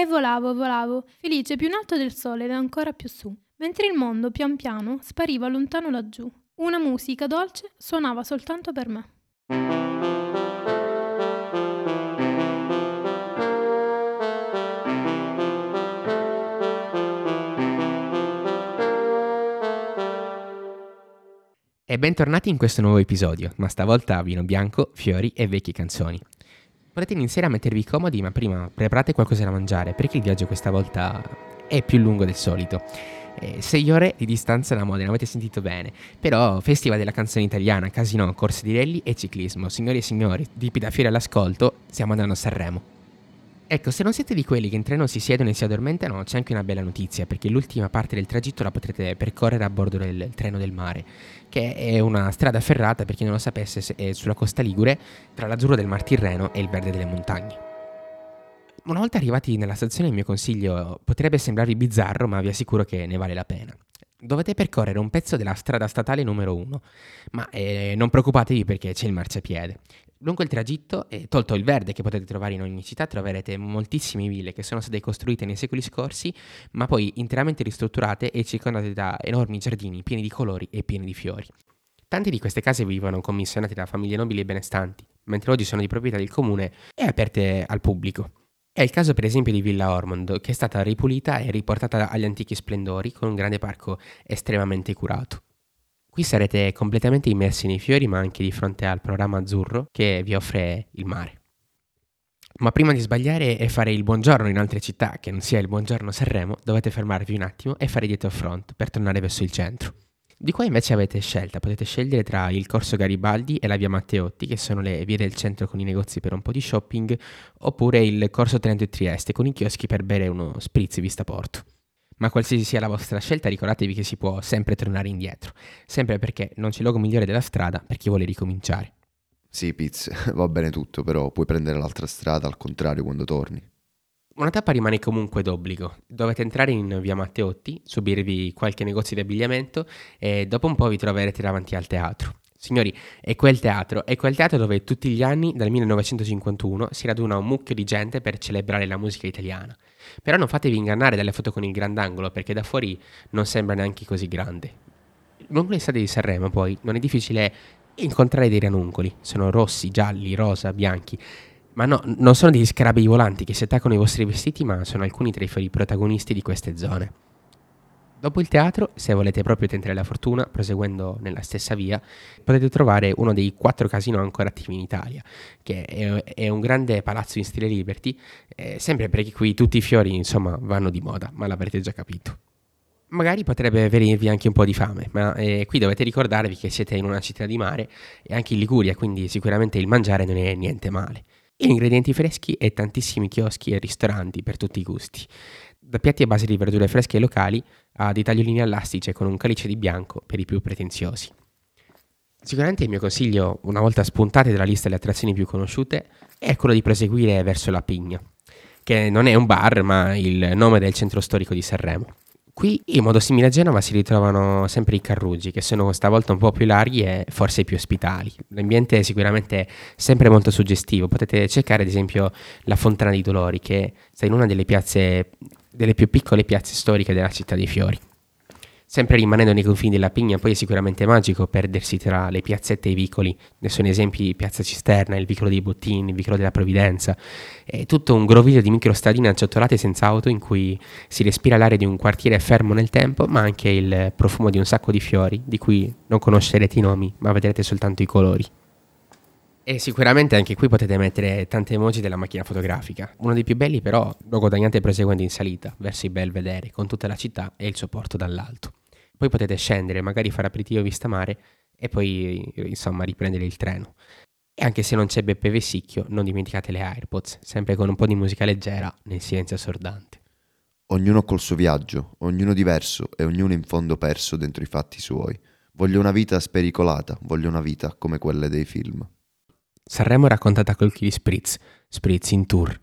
E volavo, felice più in alto del sole ed ancora più su, mentre il mondo pian piano spariva lontano laggiù. Una musica dolce suonava soltanto per me. E bentornati in questo nuovo episodio, ma stavolta vino bianco, fiori e vecchie canzoni. Volete iniziare a mettervi comodi, ma prima preparate qualcosa da mangiare, perché il viaggio questa volta è più lungo del solito. 6 ore di distanza da Modena, avete sentito bene. Però Festival della Canzone Italiana, Casinò, corse di rally e ciclismo. Signori e signori, di Pitafiori all'ascolto, stiamo andando a Sanremo. Ecco, se non siete di quelli che in treno si siedono e si addormentano, c'è anche una bella notizia, perché l'ultima parte del tragitto la potrete percorrere a bordo del Treno del Mare, che è una strada ferrata, per chi non lo sapesse, è sulla costa ligure, tra l'azzurro del Mar Tirreno e il verde delle montagne. Una volta arrivati nella stazione, il mio consiglio potrebbe sembrarvi bizzarro, ma vi assicuro che ne vale la pena. Dovete percorrere un pezzo della strada statale numero 1, ma non preoccupatevi perché c'è il marciapiede. Lungo il tragitto, tolto il verde che potete trovare in ogni città, troverete moltissime ville che sono state costruite nei secoli scorsi, ma poi interamente ristrutturate e circondate da enormi giardini pieni di colori e pieni di fiori. Tante di queste case vivevano commissionate da famiglie nobili e benestanti, mentre oggi sono di proprietà del comune e aperte al pubblico. È il caso per esempio di Villa Ormond, che è stata ripulita e riportata agli antichi splendori con un grande parco estremamente curato. Qui sarete completamente immersi nei fiori, ma anche di fronte al panorama azzurro che vi offre il mare. Ma prima di sbagliare e fare il buongiorno in altre città che non sia il buongiorno Sanremo, dovete fermarvi un attimo e fare dietro front per tornare verso il centro. Di qua invece avete scelta, potete scegliere tra il Corso Garibaldi e la Via Matteotti, che sono le vie del centro con i negozi per un po' di shopping, oppure il Corso Trento e Trieste, con i chioschi per bere uno spritz vista porto. Ma qualsiasi sia la vostra scelta, ricordatevi che si può sempre tornare indietro, sempre perché non c'è luogo migliore della strada per chi vuole ricominciare. Sì, Piz, va bene tutto, però puoi prendere l'altra strada al contrario quando torni. Una tappa rimane comunque d'obbligo, dovete entrare in via Matteotti, subirvi qualche negozio di abbigliamento e dopo un po' vi troverete davanti al teatro. Signori, è quel teatro dove tutti gli anni, dal 1951, si raduna un mucchio di gente per celebrare la musica italiana. Però non fatevi ingannare dalle foto con il grandangolo, perché da fuori non sembra neanche così grande. Lungo le strade di Sanremo poi non è difficile incontrare dei ranuncoli, sono rossi, gialli, rosa, bianchi. Ma no, non sono degli scarabi volanti che si attaccano ai vostri vestiti, ma sono alcuni tra i fiori protagonisti di queste zone. Dopo il teatro, se volete proprio tentare la fortuna, proseguendo nella stessa via, potete trovare uno dei 4 casinò ancora attivi in Italia, che è un grande palazzo in stile Liberty, sempre perché qui tutti i fiori, insomma, vanno di moda, ma l'avrete già capito. Magari potrebbe venirvi anche un po' di fame, ma qui dovete ricordarvi che siete in una città di mare e anche in Liguria, quindi sicuramente il mangiare non è niente male. Ingredienti freschi e tantissimi chioschi e ristoranti per tutti i gusti, da piatti a base di verdure fresche e locali a dei tagliolini all'astice con un calice di bianco per i più pretenziosi. Sicuramente il mio consiglio, una volta spuntate dalla lista delle attrazioni più conosciute, è quello di proseguire verso la Pigna, che non è un bar ma il nome del centro storico di Sanremo. Qui, in modo simile a Genova, si ritrovano sempre i carruggi, che sono stavolta un po' più larghi e forse più ospitali. L'ambiente è sicuramente sempre molto suggestivo. Potete cercare, ad esempio, la Fontana di Dolori, che sta in una delle più piccole piazze storiche della città dei fiori. Sempre rimanendo nei confini della Pigna, poi è sicuramente magico perdersi tra le piazzette e i vicoli. Ne sono esempi Piazza Cisterna, il vicolo dei Bottini, il vicolo della Provvidenza. È tutto un groviglio di microstradine acciottolate senza auto, in cui si respira l'aria di un quartiere fermo nel tempo, ma anche il profumo di un sacco di fiori, di cui non conoscerete i nomi, ma vedrete soltanto i colori. E sicuramente anche qui potete mettere tante emoji della macchina fotografica. Uno dei più belli però lo guadagnate proseguendo in salita verso il Belvedere, con tutta la città e il suo porto dall'alto. Poi potete scendere, magari fare aperitivo vista mare e poi insomma riprendere il treno. E anche se non c'è Beppe Vessicchio, non dimenticate le AirPods, sempre con un po' di musica leggera nel silenzio assordante. Ognuno col suo viaggio, ognuno diverso e ognuno in fondo perso dentro i fatti suoi. Voglio una vita spericolata, voglio una vita come quelle dei film. Sanremo raccontata col chi di Spritz in tour.